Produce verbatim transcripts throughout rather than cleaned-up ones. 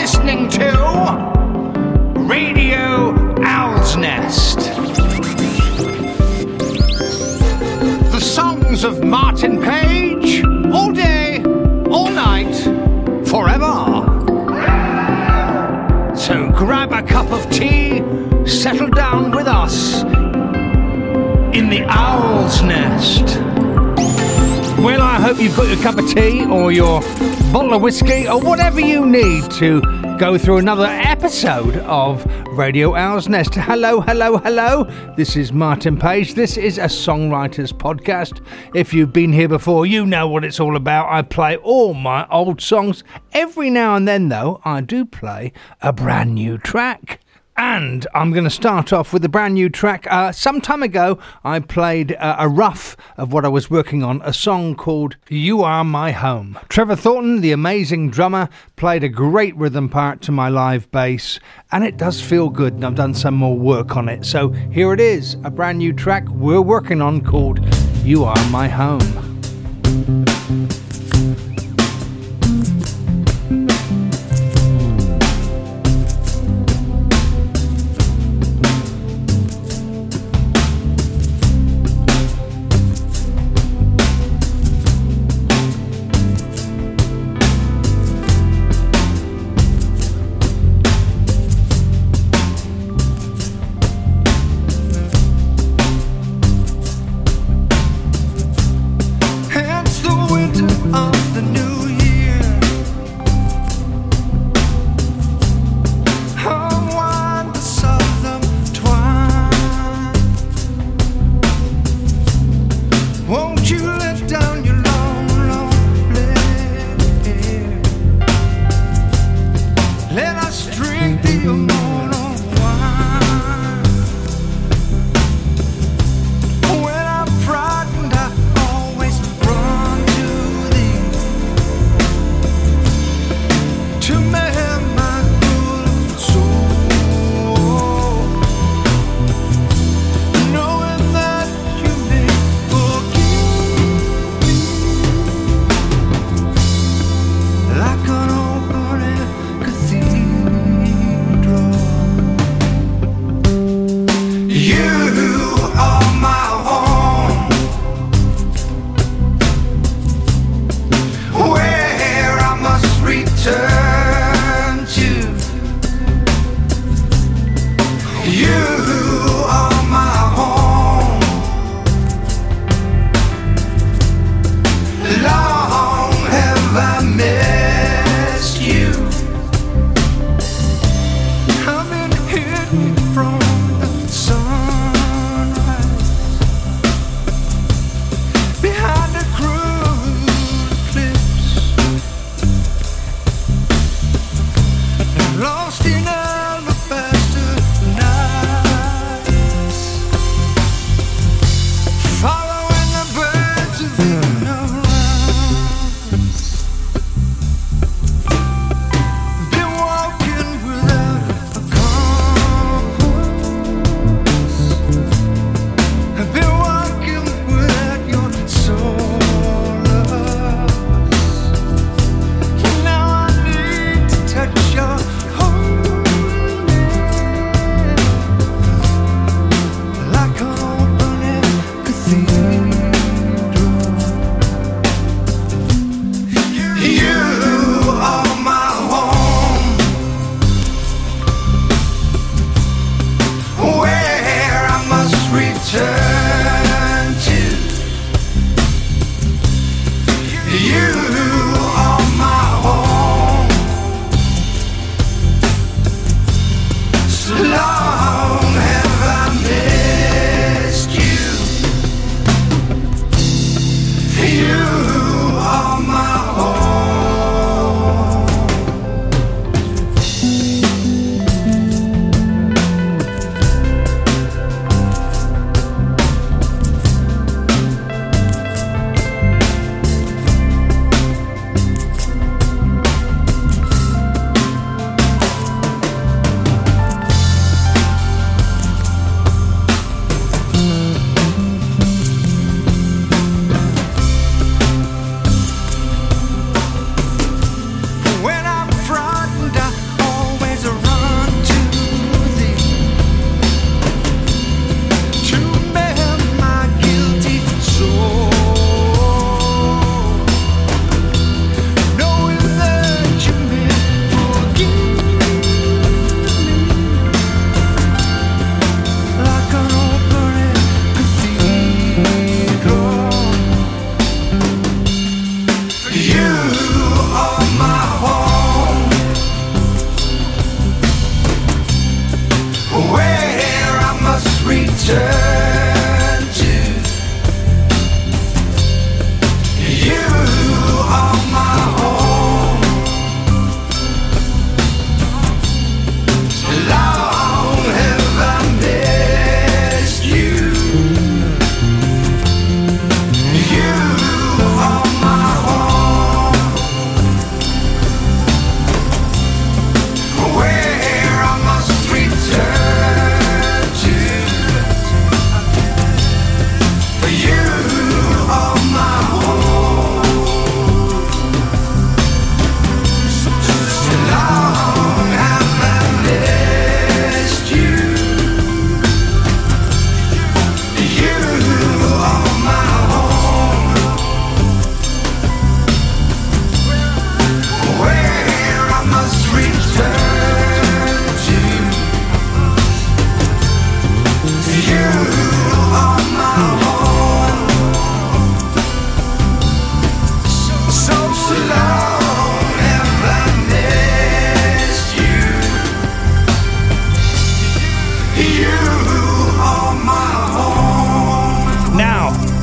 listening to Radio Owl's Nest. The songs of Martin Page, all day, all night, forever. So grab a cup of tea, settle down with us in the Owl's Nest. Well, I hope you've got your cup of tea or your bottle of whiskey or whatever you need to go through another episode of Radio Owl's Nest. Hello, hello, hello. This is Martin Page. This is a songwriter's podcast. If you've been here before, you know what it's all about. I play all my old songs. Every now and then, though, I do play a brand new track. And I'm going to start off with a brand new track. Uh, some time ago, I played uh, a rough of what I was working on, a song called You Are My Home. Trevor Thornton, the amazing drummer, played a great rhythm part to my live bass, and it does feel good, and I've done some more work on it. So here it is, a brand new track we're working on called You Are My Home.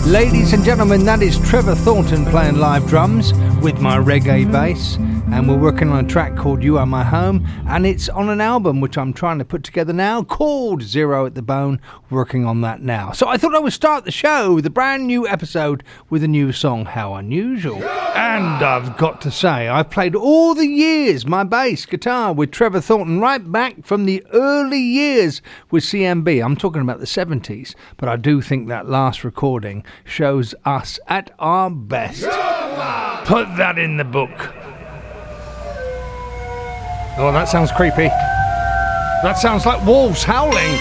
Ladies and gentlemen, that is Trevor Thornton playing live drums with my reggae bass, and we're working on a track called You Are My Home, and it's on an album which I'm trying to put together now called Zero at the Bone, working on that now. So I thought I would start the show with a brand new episode with a new song, How Unusual. And I've got to say, I've played all the years my bass guitar with Trevor Thornton right back from the early years with C M B. I'm talking about the seventies, but I do think that last recording shows us at our best. Put that in the book. Oh, that sounds creepy. That sounds like wolves howling.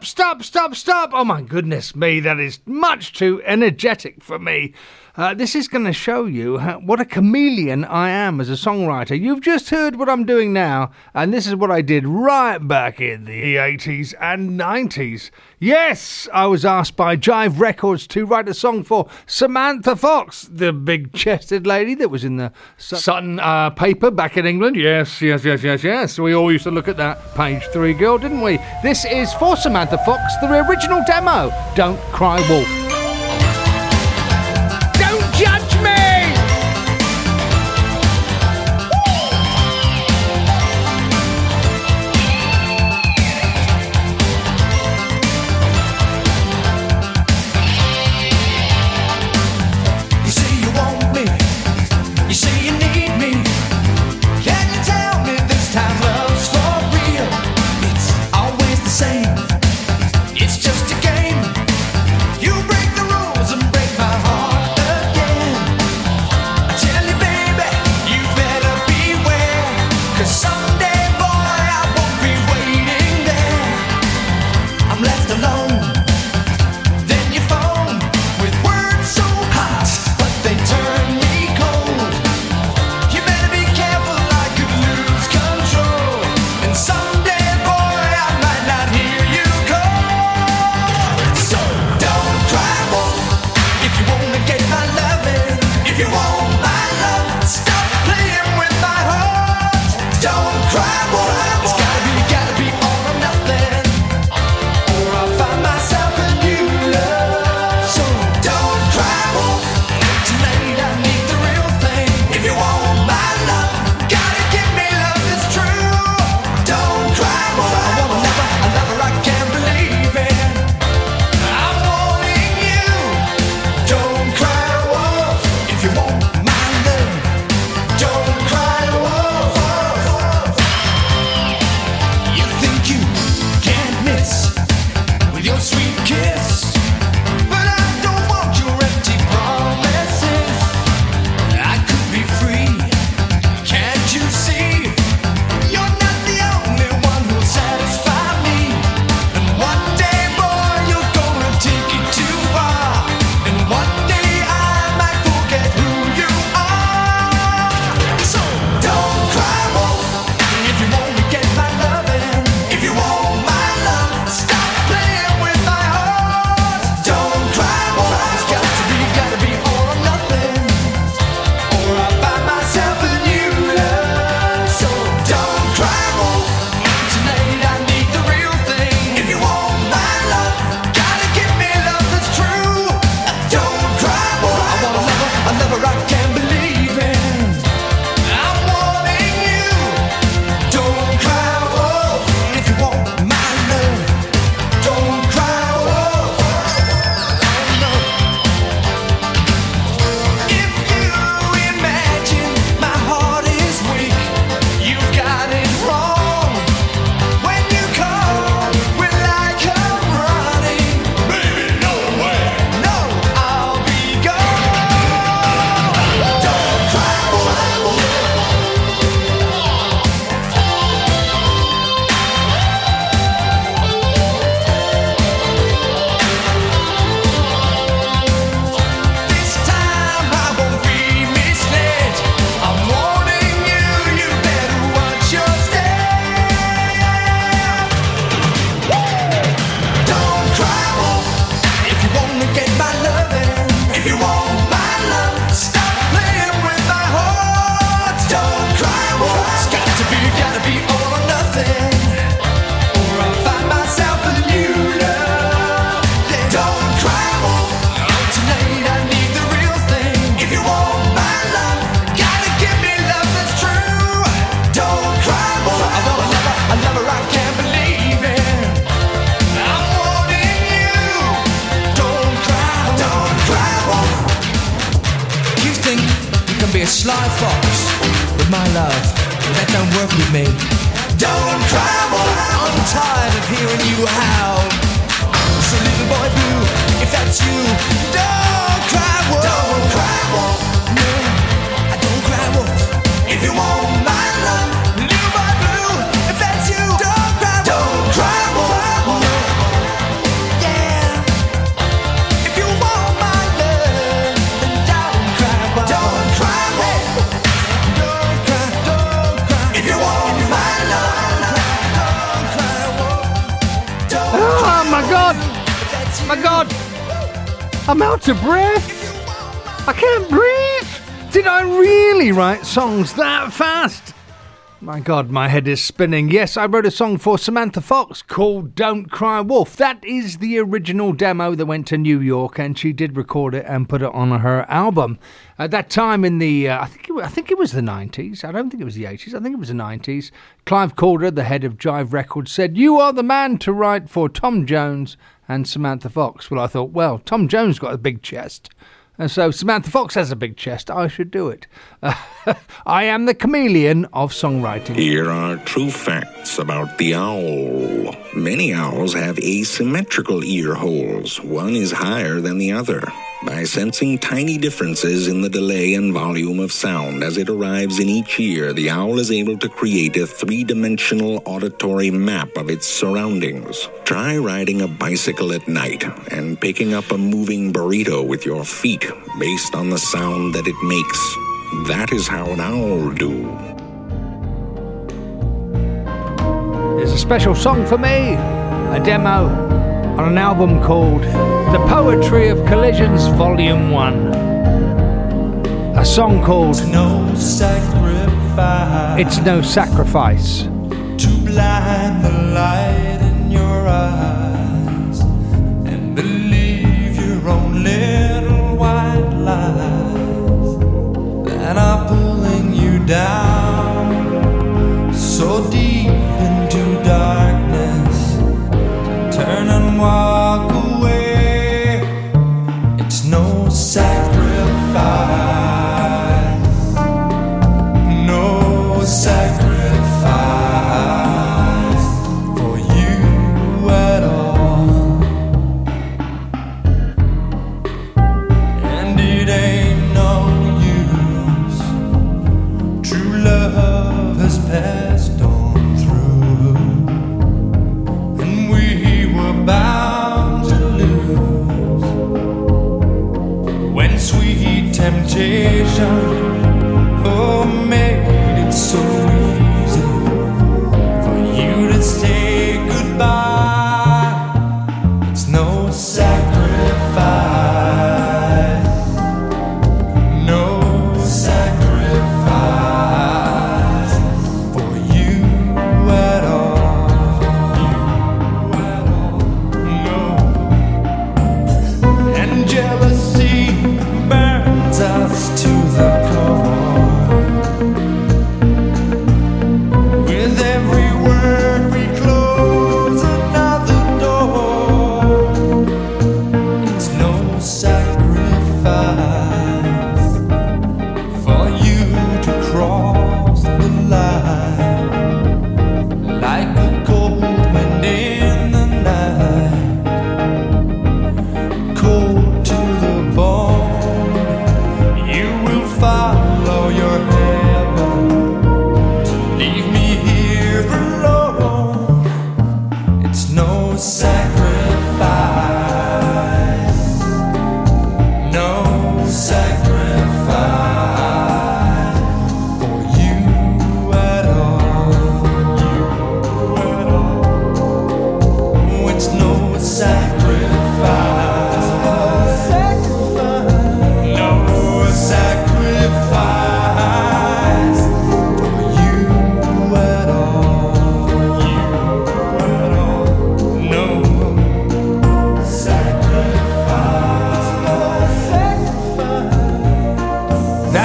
Stop, stop, stop. Oh, my goodness me. That is much too energetic for me. Uh, this is going to show you how, what a chameleon I am as a songwriter. You've just heard what I'm doing now, and this is what I did right back in the eighties and nineties. Yes, I was asked by Jive Records to write a song for Samantha Fox, the big-chested lady that was in the Sutton uh, paper back in England. Yes, yes, yes, yes, yes. We all used to look at that Page Three girl, didn't we? This is for Samantha Fox, the original demo, Don't Cry Wolf. Don't judge me! It's just a game. You bring can be a sly fox with my love, but that don't work with me. Don't cry more, I'm tired of hearing you howl. So little boy blue, if that's you, don't cry more. Don't cry more, no, I don't cry more. If you want my love, little boy blue, if that's you, don't cry more. Don't cry more, no, yeah. If you want my love, then don't cry more. Don't cry more, don't cry, don't cry. If you want my love, don't cry more. Oh my God. My God, I'm out of breath. I can't breathe. Did I really write songs that fast? My God, my head is spinning. Yes, I wrote a song for Samantha Fox called Don't Cry Wolf. That is the original demo that went to New York, and she did record it and put it on her album. At that time in the, uh, I think it, I think it was the nineties. I don't think it was the eighties. I think it was the nineties. Clive Calder, the head of Jive Records, said, "You are the man to write for Tom Jones and Samantha Fox." Well, I thought, well, Tom Jones got a big chest, and so Samantha Fox has a big chest. I should do it. Uh, I am the chameleon of songwriting. Here are true facts about the owl. Many owls have asymmetrical ear holes. One is higher than the other. By sensing tiny differences in the delay and volume of sound as it arrives in each ear, the owl is able to create a three-dimensional auditory map of its surroundings. Try riding a bicycle at night and picking up a moving burrito with your feet based on the sound that it makes. That is how an owl do. There's a special song for me, a demo on an album called The Poetry of Collisions Volume one. A song called It's No Sacrifice. It's No Sacrifice. To blind the light in your eyes and believe your own little white lies that are pulling you down so deep into darkness. Turn and walk away. It's no sacrifice. No sacrifice for you at all. And it ain't no use. True love has passed on. Bound to lose when sweet temptation oh made it so easy for you to say goodbye. It's no sacrifice.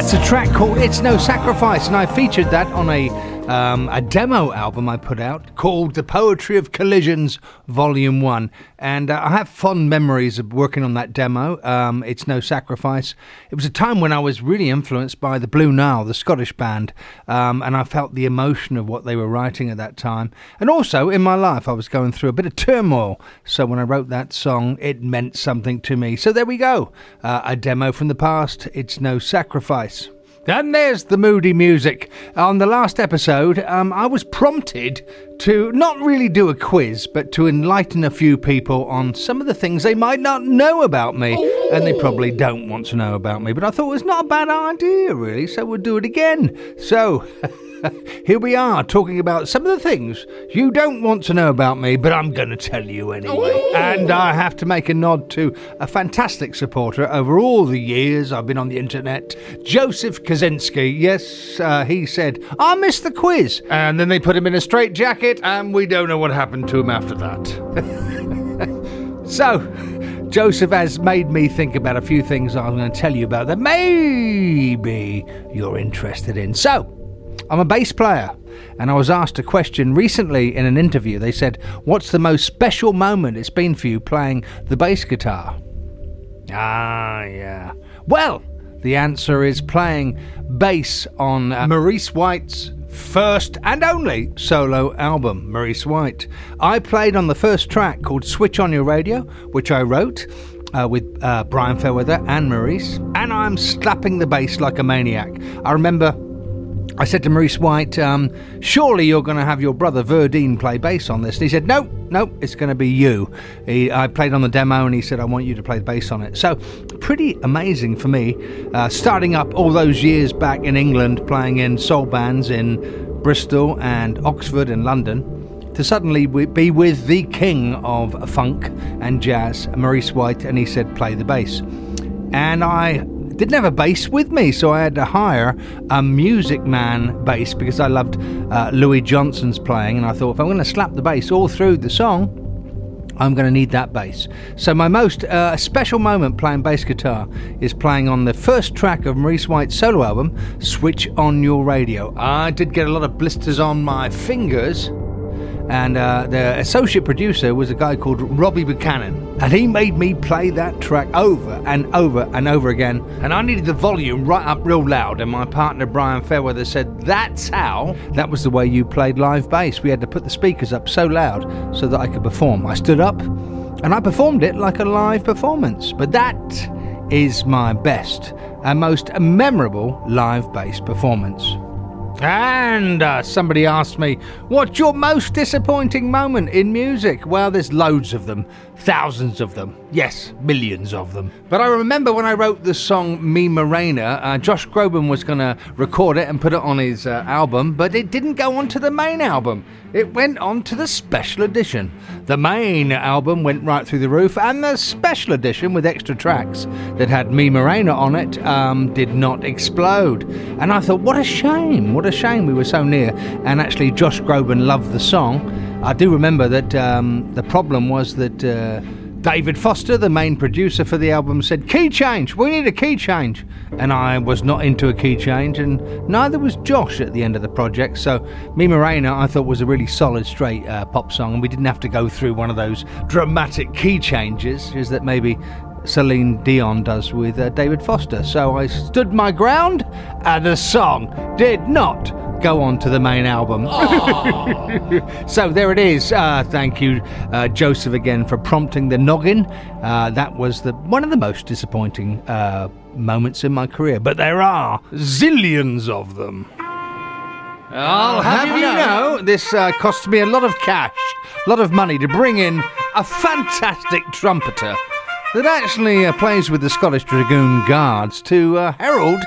It's a track called It's No Sacrifice, and I featured that on a um, a demo album I put out called The Poetry of Collisions Volume one. And uh, I have fond memories of working on that demo. Um, it's no sacrifice. It was a time when I was really influenced by the Blue Nile, the Scottish band. Um, and I felt the emotion of what they were writing at that time. And also in my life, I was going through a bit of turmoil. So when I wrote that song, it meant something to me. So there we go. Uh, a demo from the past. It's no sacrifice. And there's the moody music. On the last episode, um, I was prompted to not really do a quiz, but to enlighten a few people on some of the things they might not know about me. Ooh. And they probably don't want to know about me. But I thought it was not a bad idea, really, so we'll do it again. So, here we are, talking about some of the things you don't want to know about me, but I'm going to tell you anyway. Ooh. And I have to make a nod to a fantastic supporter over all the years I've been on the internet, Joseph Kaczynski. Yes, uh, he said, I missed the quiz. And then they put him in a straitjacket, and we don't know what happened to him after that. So... Joseph has made me think about a few things I'm going to tell you about that maybe you're interested in. So, I'm a bass player, and I was asked a question recently in an interview. They said, what's the most special moment it's been for you playing the bass guitar? Ah, yeah. Well, the answer is playing bass on uh, Maurice White's first and only solo album, Maurice White. I played on the first track called Switch On Your Radio, which I wrote uh, with uh, Brian Fairweather and Maurice, and I'm slapping the bass like a maniac. I remember I said to Maurice White, um, surely you're going to have your brother Verdine play bass on this. And he said, no, no, it's going to be you. He, I played on the demo and he said, I want you to play bass on it. So pretty amazing for me, uh, starting up all those years back in England, playing in soul bands in Bristol and Oxford and London, to suddenly be with the king of funk and jazz, Maurice White, and he said, play the bass. And I... didn't have a bass with me, so I had to hire a Music Man bass because I loved uh, Louis Johnson's playing, and I thought if I'm going to slap the bass all through the song, I'm going to need that bass. So my most uh, special moment playing bass guitar is playing on the first track of Maurice White's solo album, Switch On Your Radio. I did get a lot of blisters on my fingers, and uh, the associate producer was a guy called Robbie Buchanan, and he made me play that track over and over and over again, and I needed the volume right up real loud, and my partner Brian Fairweather said, that's how, that was the way you played live bass. We had to put the speakers up so loud so that I could perform. I stood up and I performed it like a live performance, but that is my best and most memorable live bass performance. And uh, somebody asked me, what's your most disappointing moment in music? Well, there's loads of them, thousands of them, yes, millions of them. But I remember when I wrote the song Mi Morena, uh, Josh Groban was going to record it and put it on his uh, album, but it didn't go on to the main album. It went on to the special edition. The main album went right through the roof, and the special edition with extra tracks that had Mi Morena on it um, did not explode. And I thought, what a shame, what What a shame, we were so near. And actually Josh Groban loved the song. I do remember that um, the problem was that uh, David Foster, the main producer for the album, said, key change, we need a key change. And I was not into a key change, and neither was Josh at the end of the project. So Mi Morena, I thought, was a really solid straight uh, pop song, and we didn't have to go through one of those dramatic key changes is that maybe Celine Dion does with uh, David Foster. So I stood my ground, and the song did not go on to the main album. So there it is. Uh, thank you, uh, Joseph, again for prompting the noggin. Uh, that was the one of the most disappointing uh, moments in my career, but there are zillions of them. I'll have, have you know, know this uh, cost me a lot of cash, a lot of money to bring in a fantastic trumpeter that actually uh, plays with the Scottish Dragoon Guards to uh, herald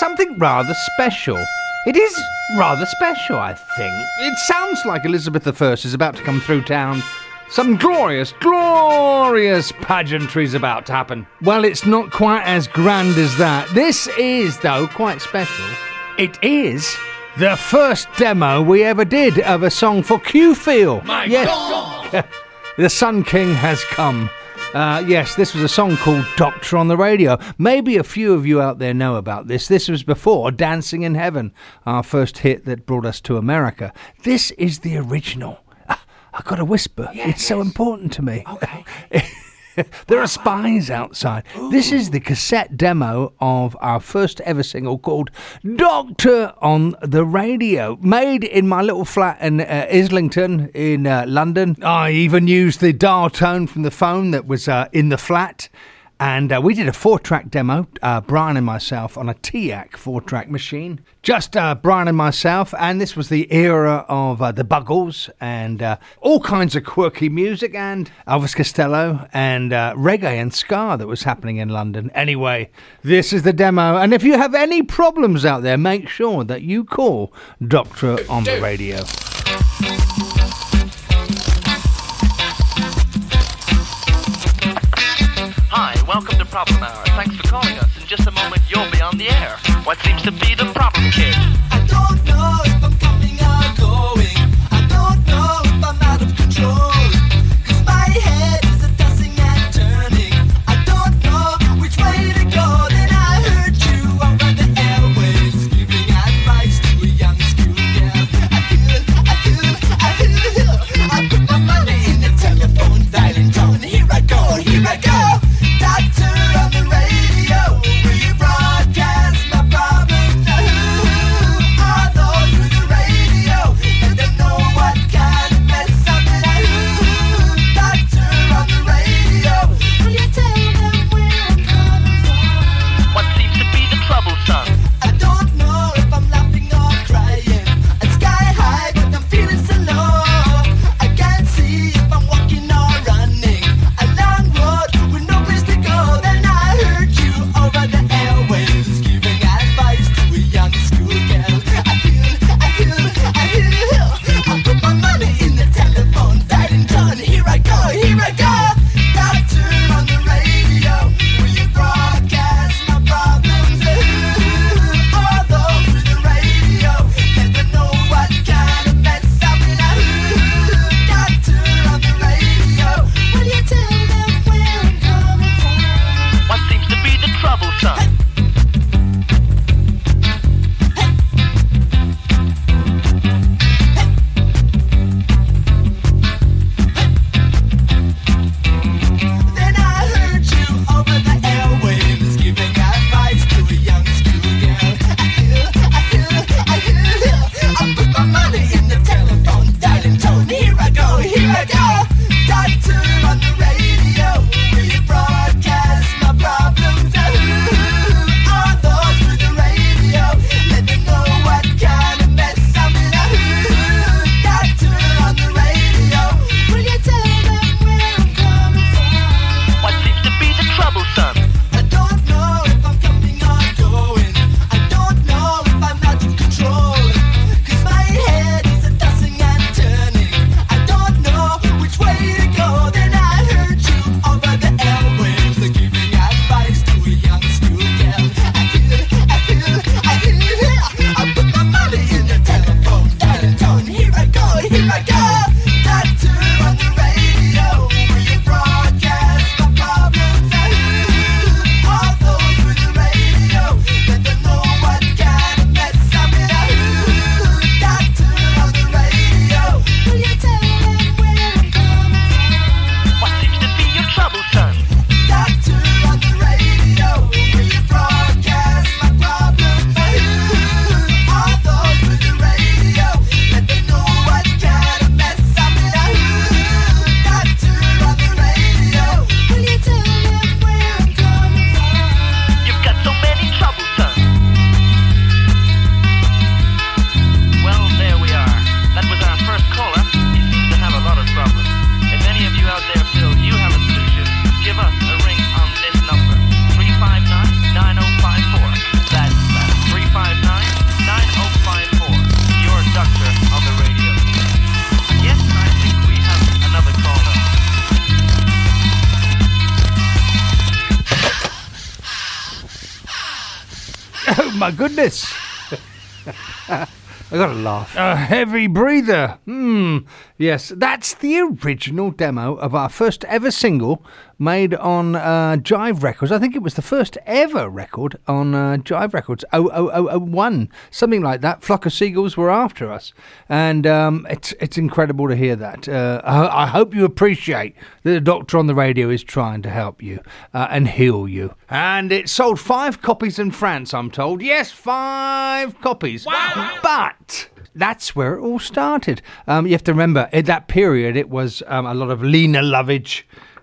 something rather special. It is rather special, I think. It sounds like Elizabeth the First is about to come through town. Some glorious, glorious pageantry's about to happen. Well, it's not quite as grand as that. This is, though, quite special. It is the first demo we ever did of a song for Q-Feel. My yes. God! The Sun King has come. Uh, yes, this was a song called Doctor on the Radio. Maybe a few of you out there know about this. This was before Dancing in Heaven, our first hit that brought us to America. This is the original. Ah, I've got to whisper. Yes, it's yes. so important to me. Okay. There are spies outside. Ooh. This is the cassette demo of our first ever single called Doctor on the Radio, made in my little flat in uh, Islington in uh, London. I even used the dial tone from the phone that was uh, in the flat. And uh, we did a four-track demo, uh, Brian and myself, on a T E A C four-track machine. Just uh, Brian and myself, and this was the era of uh, the Buggles and uh, all kinds of quirky music and Elvis Costello and uh, reggae and ska that was happening in London. Anyway, this is the demo, and if you have any problems out there, make sure that you call Doctor on the Radio. Welcome to Problem Hour. Thanks for calling us. In just a moment, you'll be on the air. What seems to be the problem, kid? I don't know if I'm coming or going. I don't know if I'm out of control. Cause my head is a tossing and turning. I don't know which way to go. Then I heard you over the airwaves, giving advice to a young schoolgirl. I feel, I feel, I feel. I put my money in the telephone dialing tone. Here I go, here I go. My goodness. I got to laugh. A heavy breather. Hmm. Yes, that's the original demo of our first ever single made on uh, Jive Records. I think it was the first ever record on uh, Jive Records. oh oh oh oh one, something like that. Flock of Seagulls were after us. And um, it's it's incredible to hear that. Uh, I, I hope you appreciate that the doctor on the radio is trying to help you uh, and heal you. And it sold five copies in France, I'm told. Yes, five copies. Wow. But that's where it all started. Um, you have to remember, at that period, it was um, a lot of Lena Lovitch.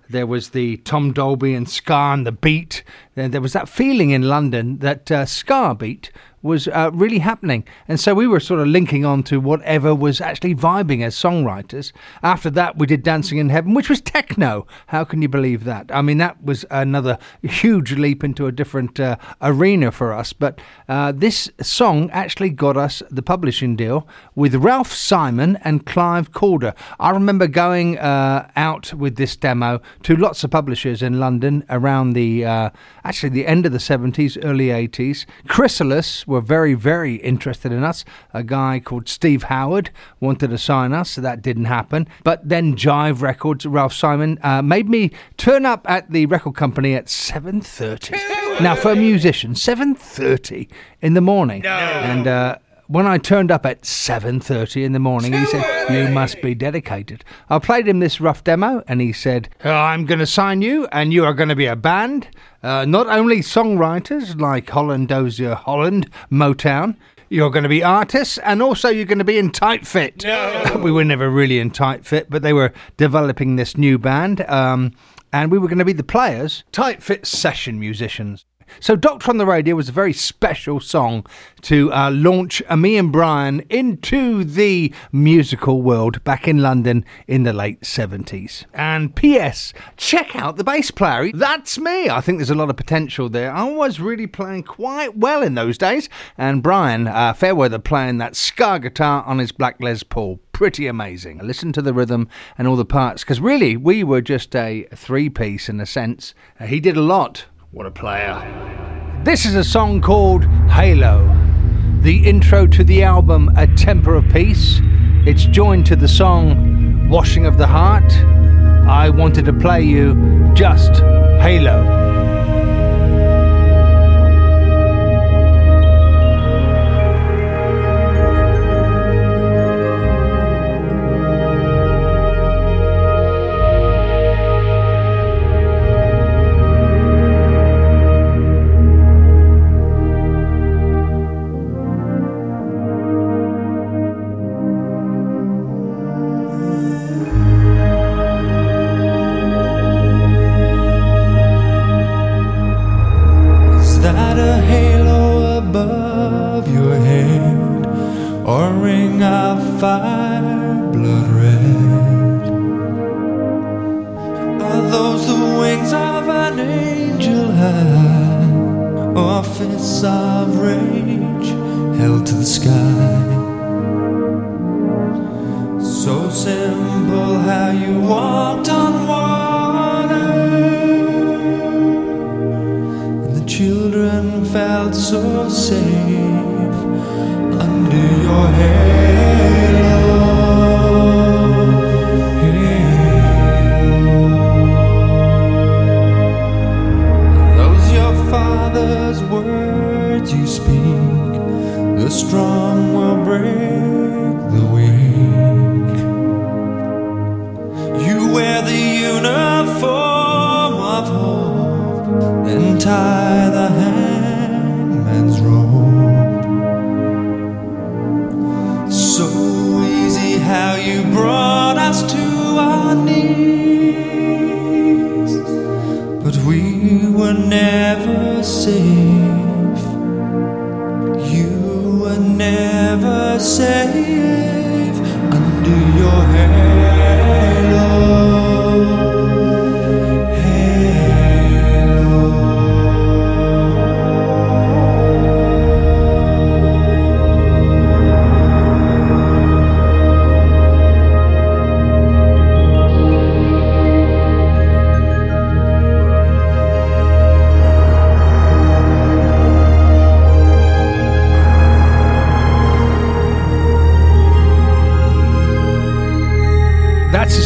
There was the Tom Dolby and Ska and the Beat. Then there was that feeling in London that uh, Ska Beat was uh, really happening. And so we were sort of linking on to whatever was actually vibing as songwriters. After that, we did Dancing in Heaven, which was techno. How can you believe that? I mean, that was another huge leap into a different uh, arena for us. But uh, this song actually got us the publishing deal with Ralph Simon and Clive Calder. I remember going uh, out with this demo to lots of publishers in London around the, uh, actually the end of the seventies, early eighties. Chrysalis were very, very interested in us. A guy called Steve Howard wanted to sign us, so that didn't happen. But then Jive Records, Ralph Simon, uh, made me turn up at the record company at seven thirty. Now, for a musician, seven thirty in the morning. No. And uh, when I turned up at seven thirty in the morning, he said, "You must be dedicated." I played him this rough demo, and he said, oh, "I'm going to sign you, and you are going to be a band. Uh, not only songwriters like Holland, Dozier, Holland, Motown, you're going to be artists, and also you're going to be in Tight Fit." No. We were never really in Tight Fit, but they were developing this new band, um, and we were going to be the players, Tight Fit session musicians. So Doctor on the Radio was a very special song to uh, launch uh, me and Brian into the musical world back in London in the late seventies. And P S, check out the bass player. That's me. I think there's a lot of potential there. I was really playing quite well in those days. And Brian uh, Fairweather playing that ska guitar on his Black Les Paul. Pretty amazing. I listened to the rhythm and all the parts, because really we were just a three-piece in a sense. Uh, he did a lot. What a player. This is a song called Halo, the intro to the album A Temper of Peace. It's joined to the song Washing of the Heart. I wanted to play you just Halo.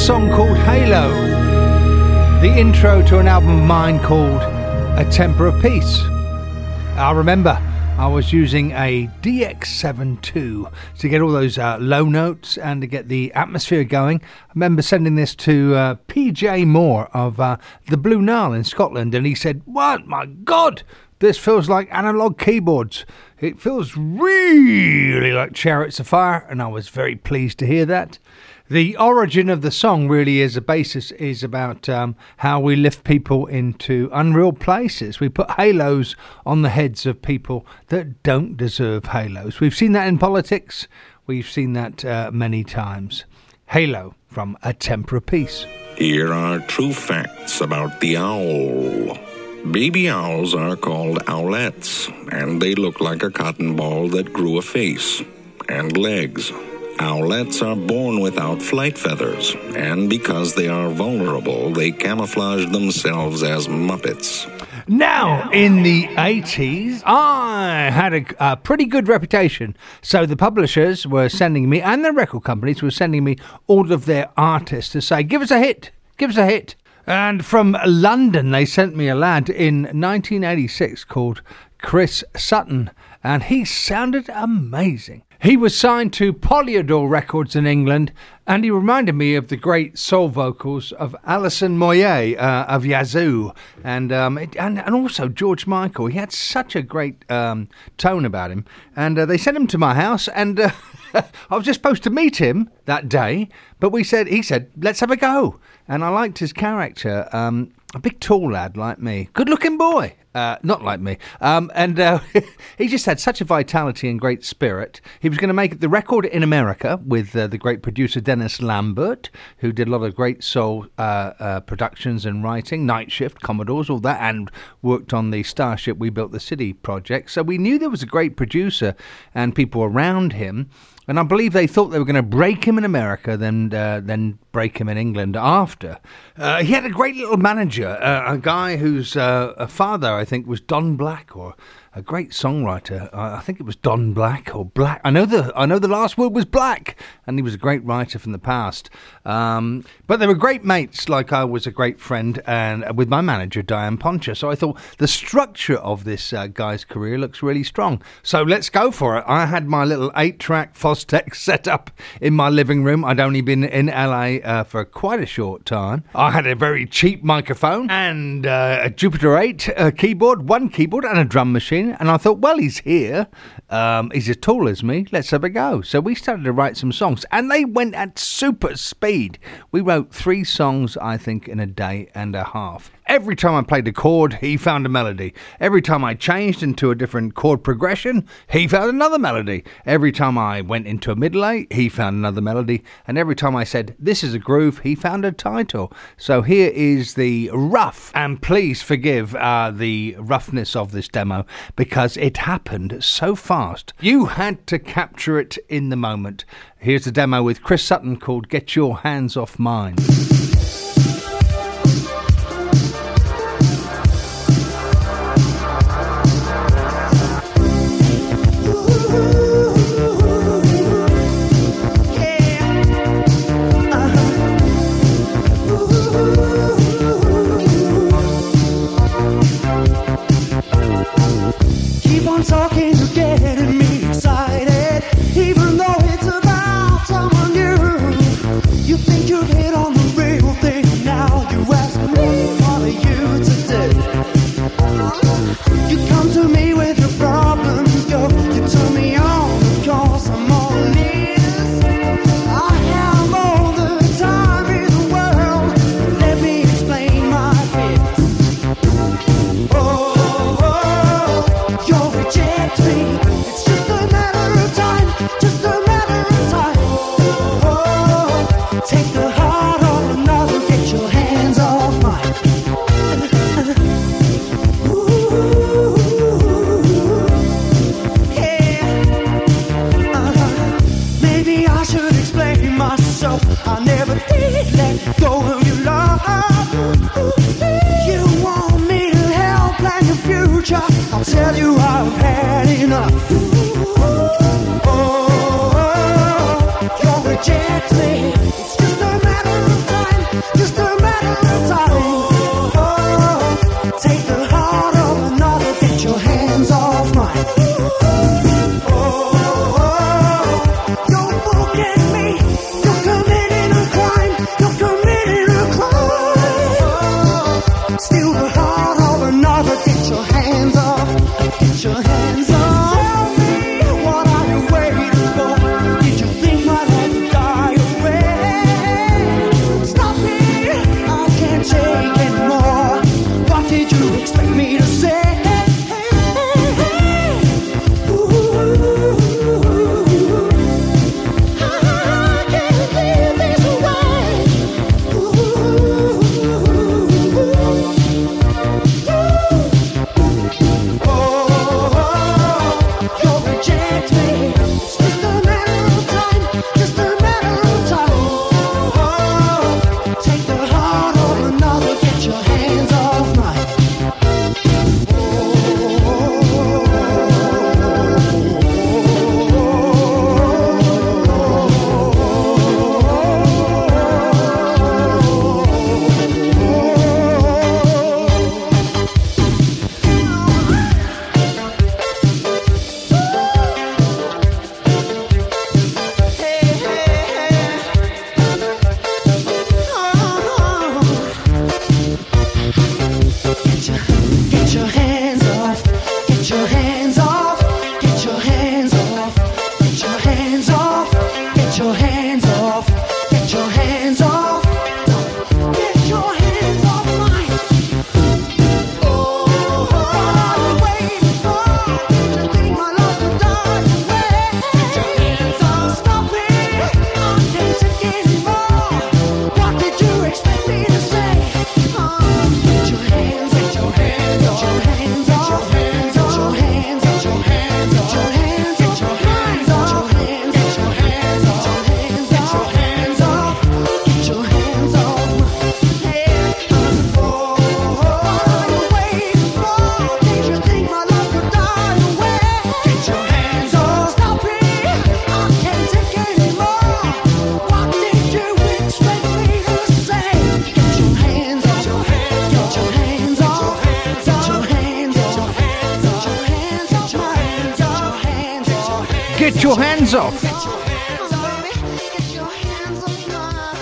song called Halo, the intro to an album of mine called A Temper of Peace. I remember I was using a D X seven two to get all those uh, low notes and to get the atmosphere going. I remember sending this to uh, P J Moore of uh, the Blue Nile in Scotland, and he said, "What? My God! This feels like analogue keyboards. It feels really like Chariots of Fire," and I was very pleased to hear that. The origin of the song really is a basis, is about um, how we lift people into unreal places. We put halos on the heads of people that don't deserve halos. We've seen that in politics. We've seen that uh, many times. Halo from A Temper of Peace. Here are true facts about the owl. Baby owls are called owlets, and they look like a cotton ball that grew a face and legs. Owlets are born without flight feathers, and because they are vulnerable, they camouflage themselves as Muppets. Now, in the eighties, I had a, a pretty good reputation. So the publishers were sending me, and the record companies were sending me all of their artists to say, give us a hit, give us a hit. And from London, they sent me a lad in nineteen eighty-six called Chris Sutton, and he sounded amazing. He was signed to Polydor Records in England, and he reminded me of the great soul vocals of Alison Moyet uh, of Yazoo, and, um, it, and and also George Michael. He had such a great um, tone about him, and uh, they sent him to my house, and uh, I was just supposed to meet him that day, but we said he said, let's have a go. And I liked his character, um, a big tall lad like me, good-looking boy, uh, not like me. Um, and uh, he just had such a vitality and great spirit. He was going to make the record in America with uh, the great producer Dennis Lambert, who did a lot of great soul uh, uh, productions and writing, Night Shift, Commodores, all that, and worked on the Starship, We Built the City project. So we knew there was a great producer and people around him. And I believe they thought they were going to break him in America, then uh, then break him in England after. Uh, he had a great little manager, uh, a guy whose uh, father, I think, was Don Black, or a great songwriter. Uh, I think it was Don Black or Black. I know the I know the last word was Black, and he was a great writer from the past. Um, but they were great mates, like I was a great friend, and uh, with my manager, Diane Poncher. So I thought the structure of this uh, guy's career looks really strong. So let's go for it. I had my little eight-track Fostex set up in my living room. I'd only been in L A uh, for quite a short time. I had a very cheap microphone and uh, a Jupiter eight a keyboard, one keyboard and a drum machine. And I thought, well, he's here. Um, he's as tall as me. Let's have a go. So we started to write some songs, and they went at super speed. We wrote three songs, I think, in a day and a half. Every time I played a chord, he found a melody. Every time I changed into a different chord progression, he found another melody. Every time I went into a middle eight, he found another melody. And every time I said, this is a groove, he found a title. So here is the rough, and please forgive uh, the roughness of this demo, because it happened so fast. You had to capture it in the moment. Here's the demo with Chris Sutton called Get Your Hands Off Mine. You think you've hit on the ring? Get your hands off.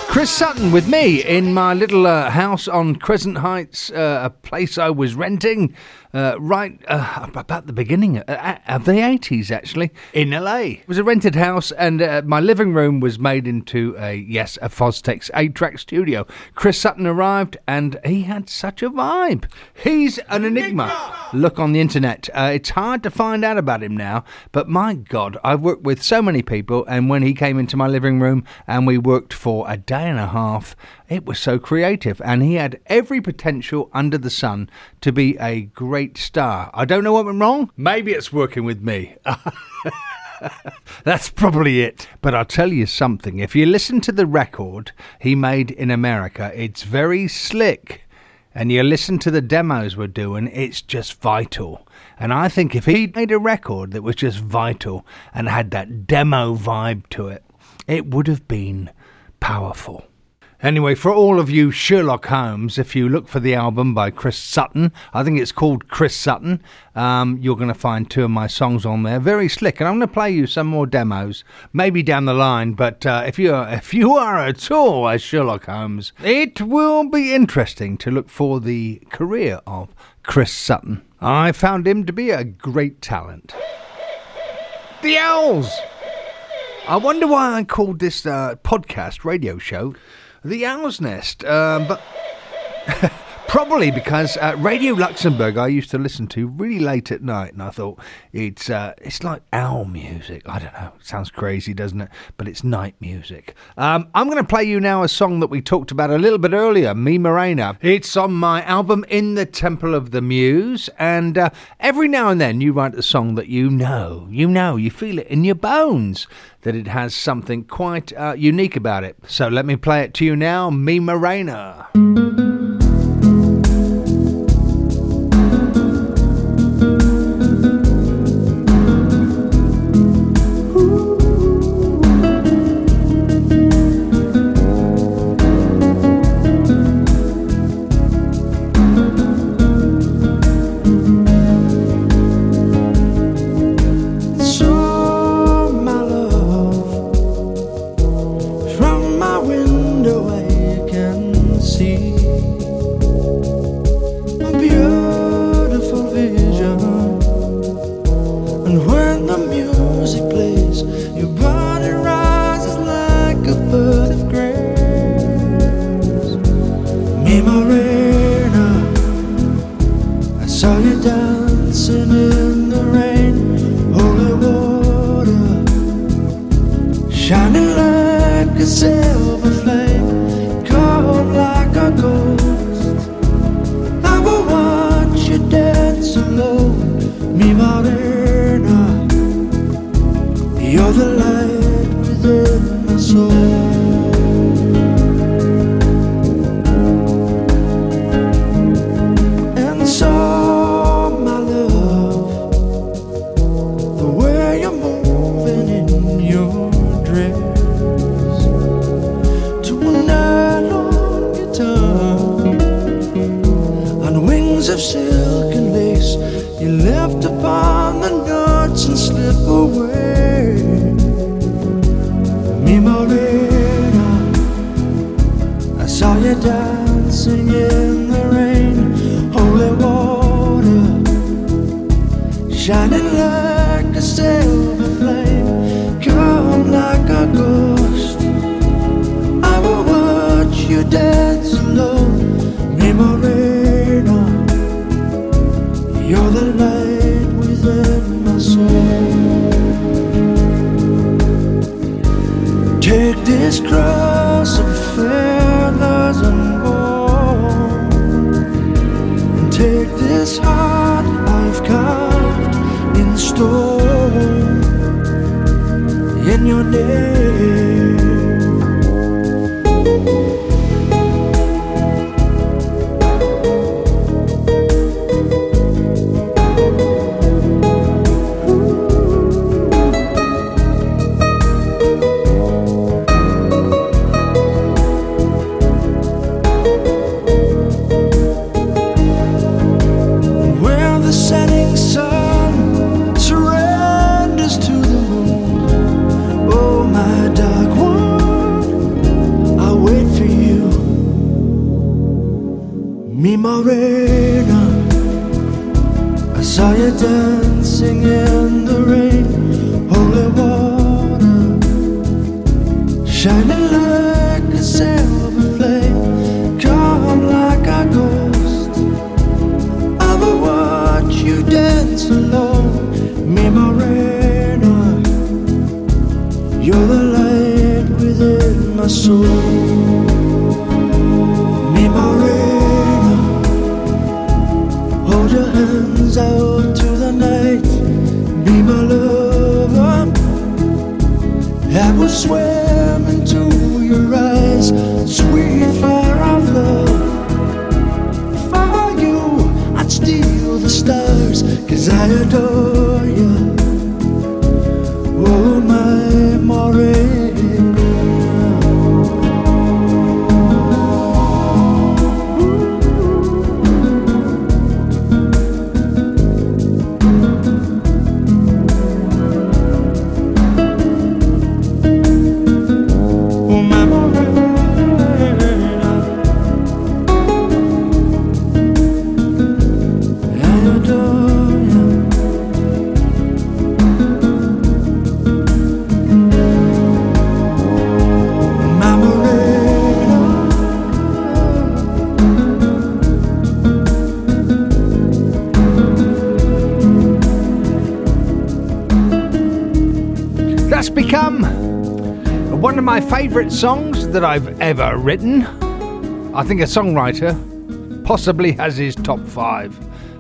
Chris Sutton with me in my little uh, house on Crescent Heights, uh, a place I was renting uh, right uh, about the beginning of the eighties, actually, in L A. It was a rented house, and uh, my living room was made into a, yes, a Fostex eight-track studio. Chris Sutton arrived, and he had such a vibe. He's an enigma. Look on the internet. Uh, it's hard to find out about him now, but my God, I've worked with so many people, and when he came into my living room and we worked for a day and a half, it was so creative, and he had every potential under the sun to be a great star. I don't know what went wrong. Maybe it's working with me. That's probably it. But I'll tell you something. If you listen to the record he made in America, it's very slick. And you listen to the demos we're doing, it's just vital. And I think if he made a record that was just vital and had that demo vibe to it, it would have been powerful. Anyway, for all of you Sherlock Holmes, if you look for the album by Chris Sutton, I think it's called Chris Sutton, um, you're going to find two of my songs on there. Very slick, and I'm going to play you some more demos, maybe down the line, but uh, if you are, if you are at all a Sherlock Holmes, it will be interesting to look for the career of Chris Sutton. I found him to be a great talent. The Owls! I wonder why I called this uh, podcast radio show The Owl's Nest, um, but probably because uh, Radio Luxembourg I used to listen to really late at night, and I thought it's uh, it's like owl music. I don't know, it sounds crazy, doesn't it? But it's night music. Um, I'm going to play you now a song that we talked about a little bit earlier, Mi Morena. It's on my album In the Temple of the Muse, and uh, every now and then you write a song that you know, you know, you feel it in your bones, that it has something quite uh, unique about it. So let me play it to you now, Mi Morena. Setting sun surrenders to the moon. Morena, I saw you dancing in the rain. Holy water, shining like a silver flame. Come like a ghost, I will watch you dance alone. Mi Morena, you're the light within my soul. Mi Morena, hold your hands out through the night. Be my lover, I will swim into your eyes. Sweet fire of love, for you I'd steal the stars, 'cause I adore you. Oh my Morena. One of my favourite songs that I've ever written. I think a songwriter possibly has his top five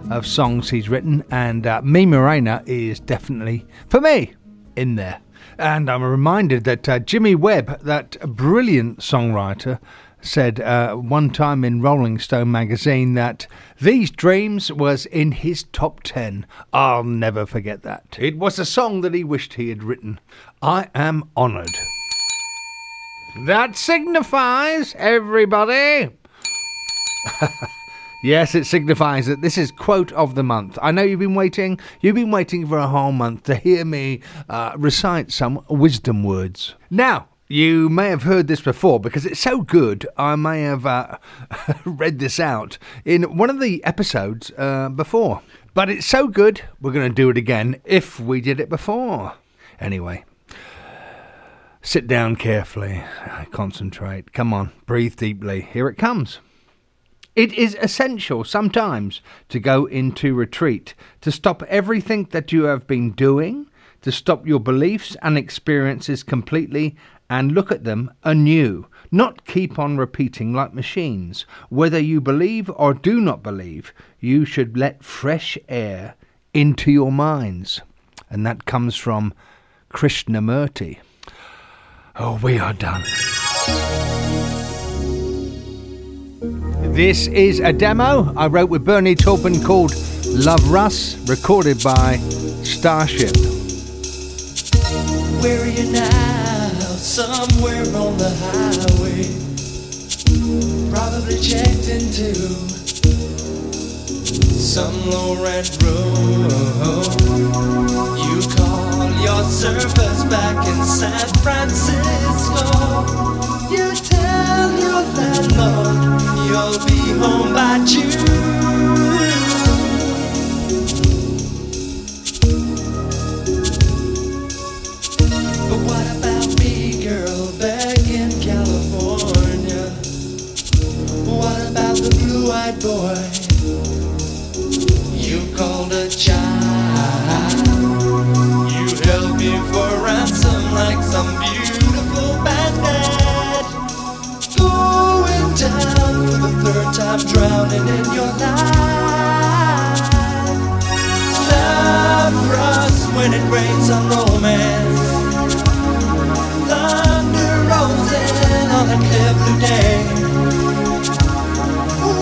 of songs he's written, and uh, Mi Morena is definitely, for me, in there. And I'm reminded that uh, Jimmy Webb, that brilliant songwriter, said uh, one time in Rolling Stone magazine that These Dreams was in his top ten. I'll never forget that. It was a song that he wished he had written. I am honoured. That signifies, everybody. Yes, it signifies that this is Quote of the Month. I know you've been waiting. You've been waiting for a whole month to hear me uh, recite some wisdom words. Now, you may have heard this before because it's so good. I may have uh, read this out in one of the episodes uh, before. But it's so good, we're going to do it again if we did it before. Anyway. Sit down carefully, concentrate, come on, breathe deeply, here it comes. It is essential sometimes to go into retreat, to stop everything that you have been doing, to stop your beliefs and experiences completely and look at them anew, not keep on repeating like machines. Whether you believe or do not believe, you should let fresh air into your minds. And that comes from Krishnamurti. Oh, we are done. This is a demo I wrote with Bernie Taupin called Love Russ, recorded by Starship. Where are you now? Somewhere on the highway. Probably checked into some low-rent room. You call your service back in San Francisco. You tell your landlord you'll be home by June. But what about me, girl, back in California? What about the blue-eyed boy you called a child? Held me for ransom like some beautiful bandit. Going down for the third time, drowning in your life. Love rusts when it rains on romance. Thunder rolls in on a clear blue day.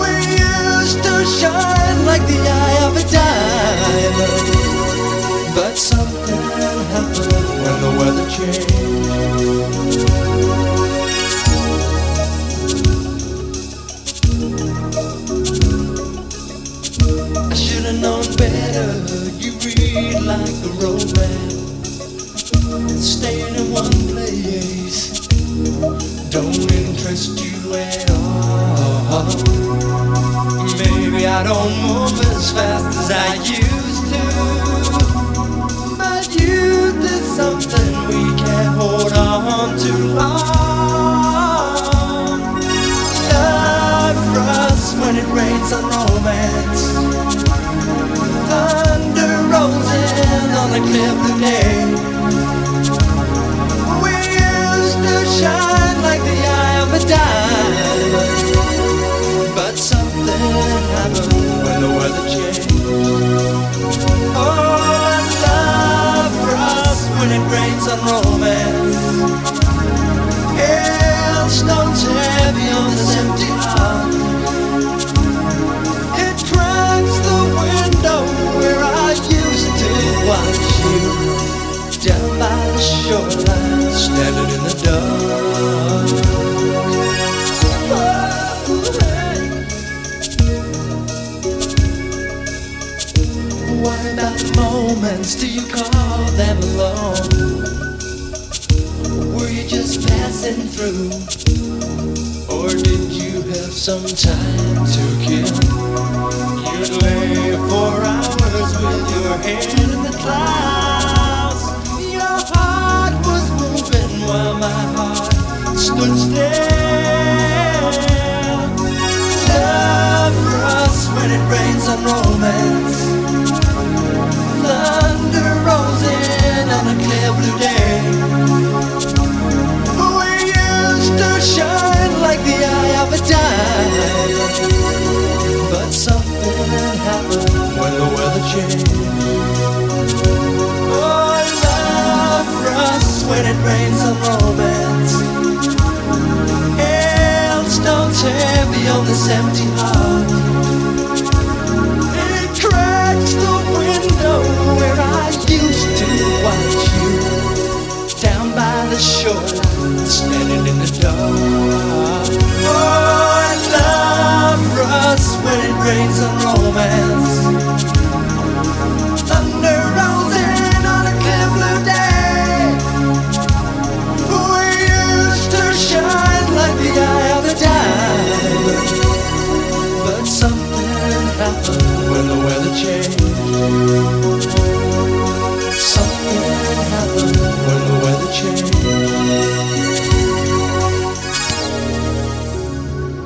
We used to shine like the eye of a diamond. But something happened when the weather changed. I should have known better. You read like a romance, staying in one place don't interest you at all. Maybe I don't move as fast as I used to, but you did something we can't hold on to long. Love Russ, when it rains on romance, thunder rolls in on a clear blue day. We used to shine like the eye of a dime, but something when the weather changed. Oh, love Russ, when it rains on romance, hailstones heavy on this empty heart. It cracks the window where I used to watch you down by the shoreline, standing in the dark. Oh, what about the moments, do you call them alone? Were you just passing through, or did you have some time to kill? You'd lay for hours with your head in the clouds. Your heart was moving while my heart stood still. Love Russ, when it rains on romance, thunder rolls in on a clear blue day. We used to shine like the eye of a dime, but something happened when the weather changed. Oh, love Russ, when it rains on romance, hailstones heavy on this empty heart. It cracks the where I used to watch you down by the shoreline, standing in the dark. Oh, I love Russ, when it rains on romance, thunder rolls in on a clear blue day. We used to shine like the eye of a dime, but something happened when the weather changed. Something happened when the weather changed.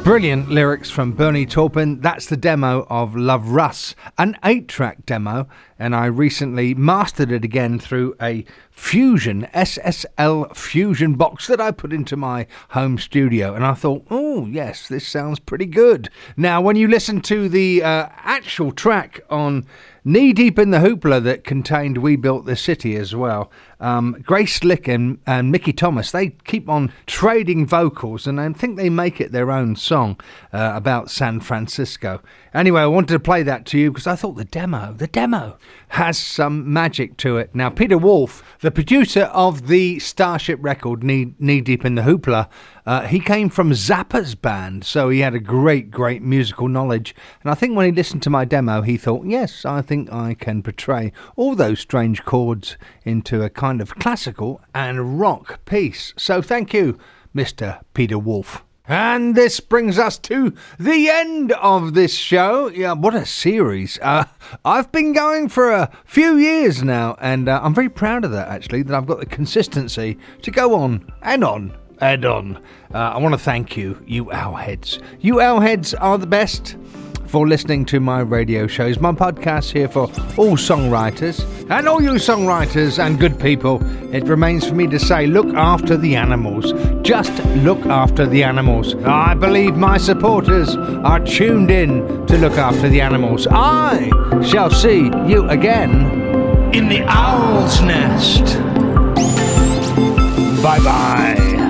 Brilliant lyrics from Bernie Taupin. That's the demo of Love Russ, an eight-track demo, and I recently mastered it again through a Fusion, S S L Fusion box that I put into my home studio, and I thought, oh yes, this sounds pretty good. Now, when you listen to the uh, actual track on Knee Deep in the Hoopla that contained We Built the City as well, um, Grace Slick and, and Mickey Thomas, they keep on trading vocals, and I think they make it their own song uh, about San Francisco. Anyway, I wanted to play that to you because I thought the demo, the demo has some magic to it. Now, Peter Wolf, the producer of the Starship record, Knee, Knee Deep in the Hoopla, uh, he came from Zappa's band, so he had a great, great musical knowledge. And I think when he listened to my demo, he thought, yes, I think I can portray all those strange chords into a kind of classical and rock piece. So thank you, Mister Peter Wolf. And this brings us to the end of this show. Yeah, what a series. Uh, I've been going for a few years now, and uh, I'm very proud of that, actually, that I've got the consistency to go on and on and on. Uh, I want to thank you, you owlheads. You owlheads are the best, for listening to my radio shows. My podcast's here for all songwriters and all you songwriters and good people. It remains for me to say, look after the animals. Just look after the animals. I believe my supporters are tuned in to look after the animals. I shall see you again in the owl's nest. Bye-bye.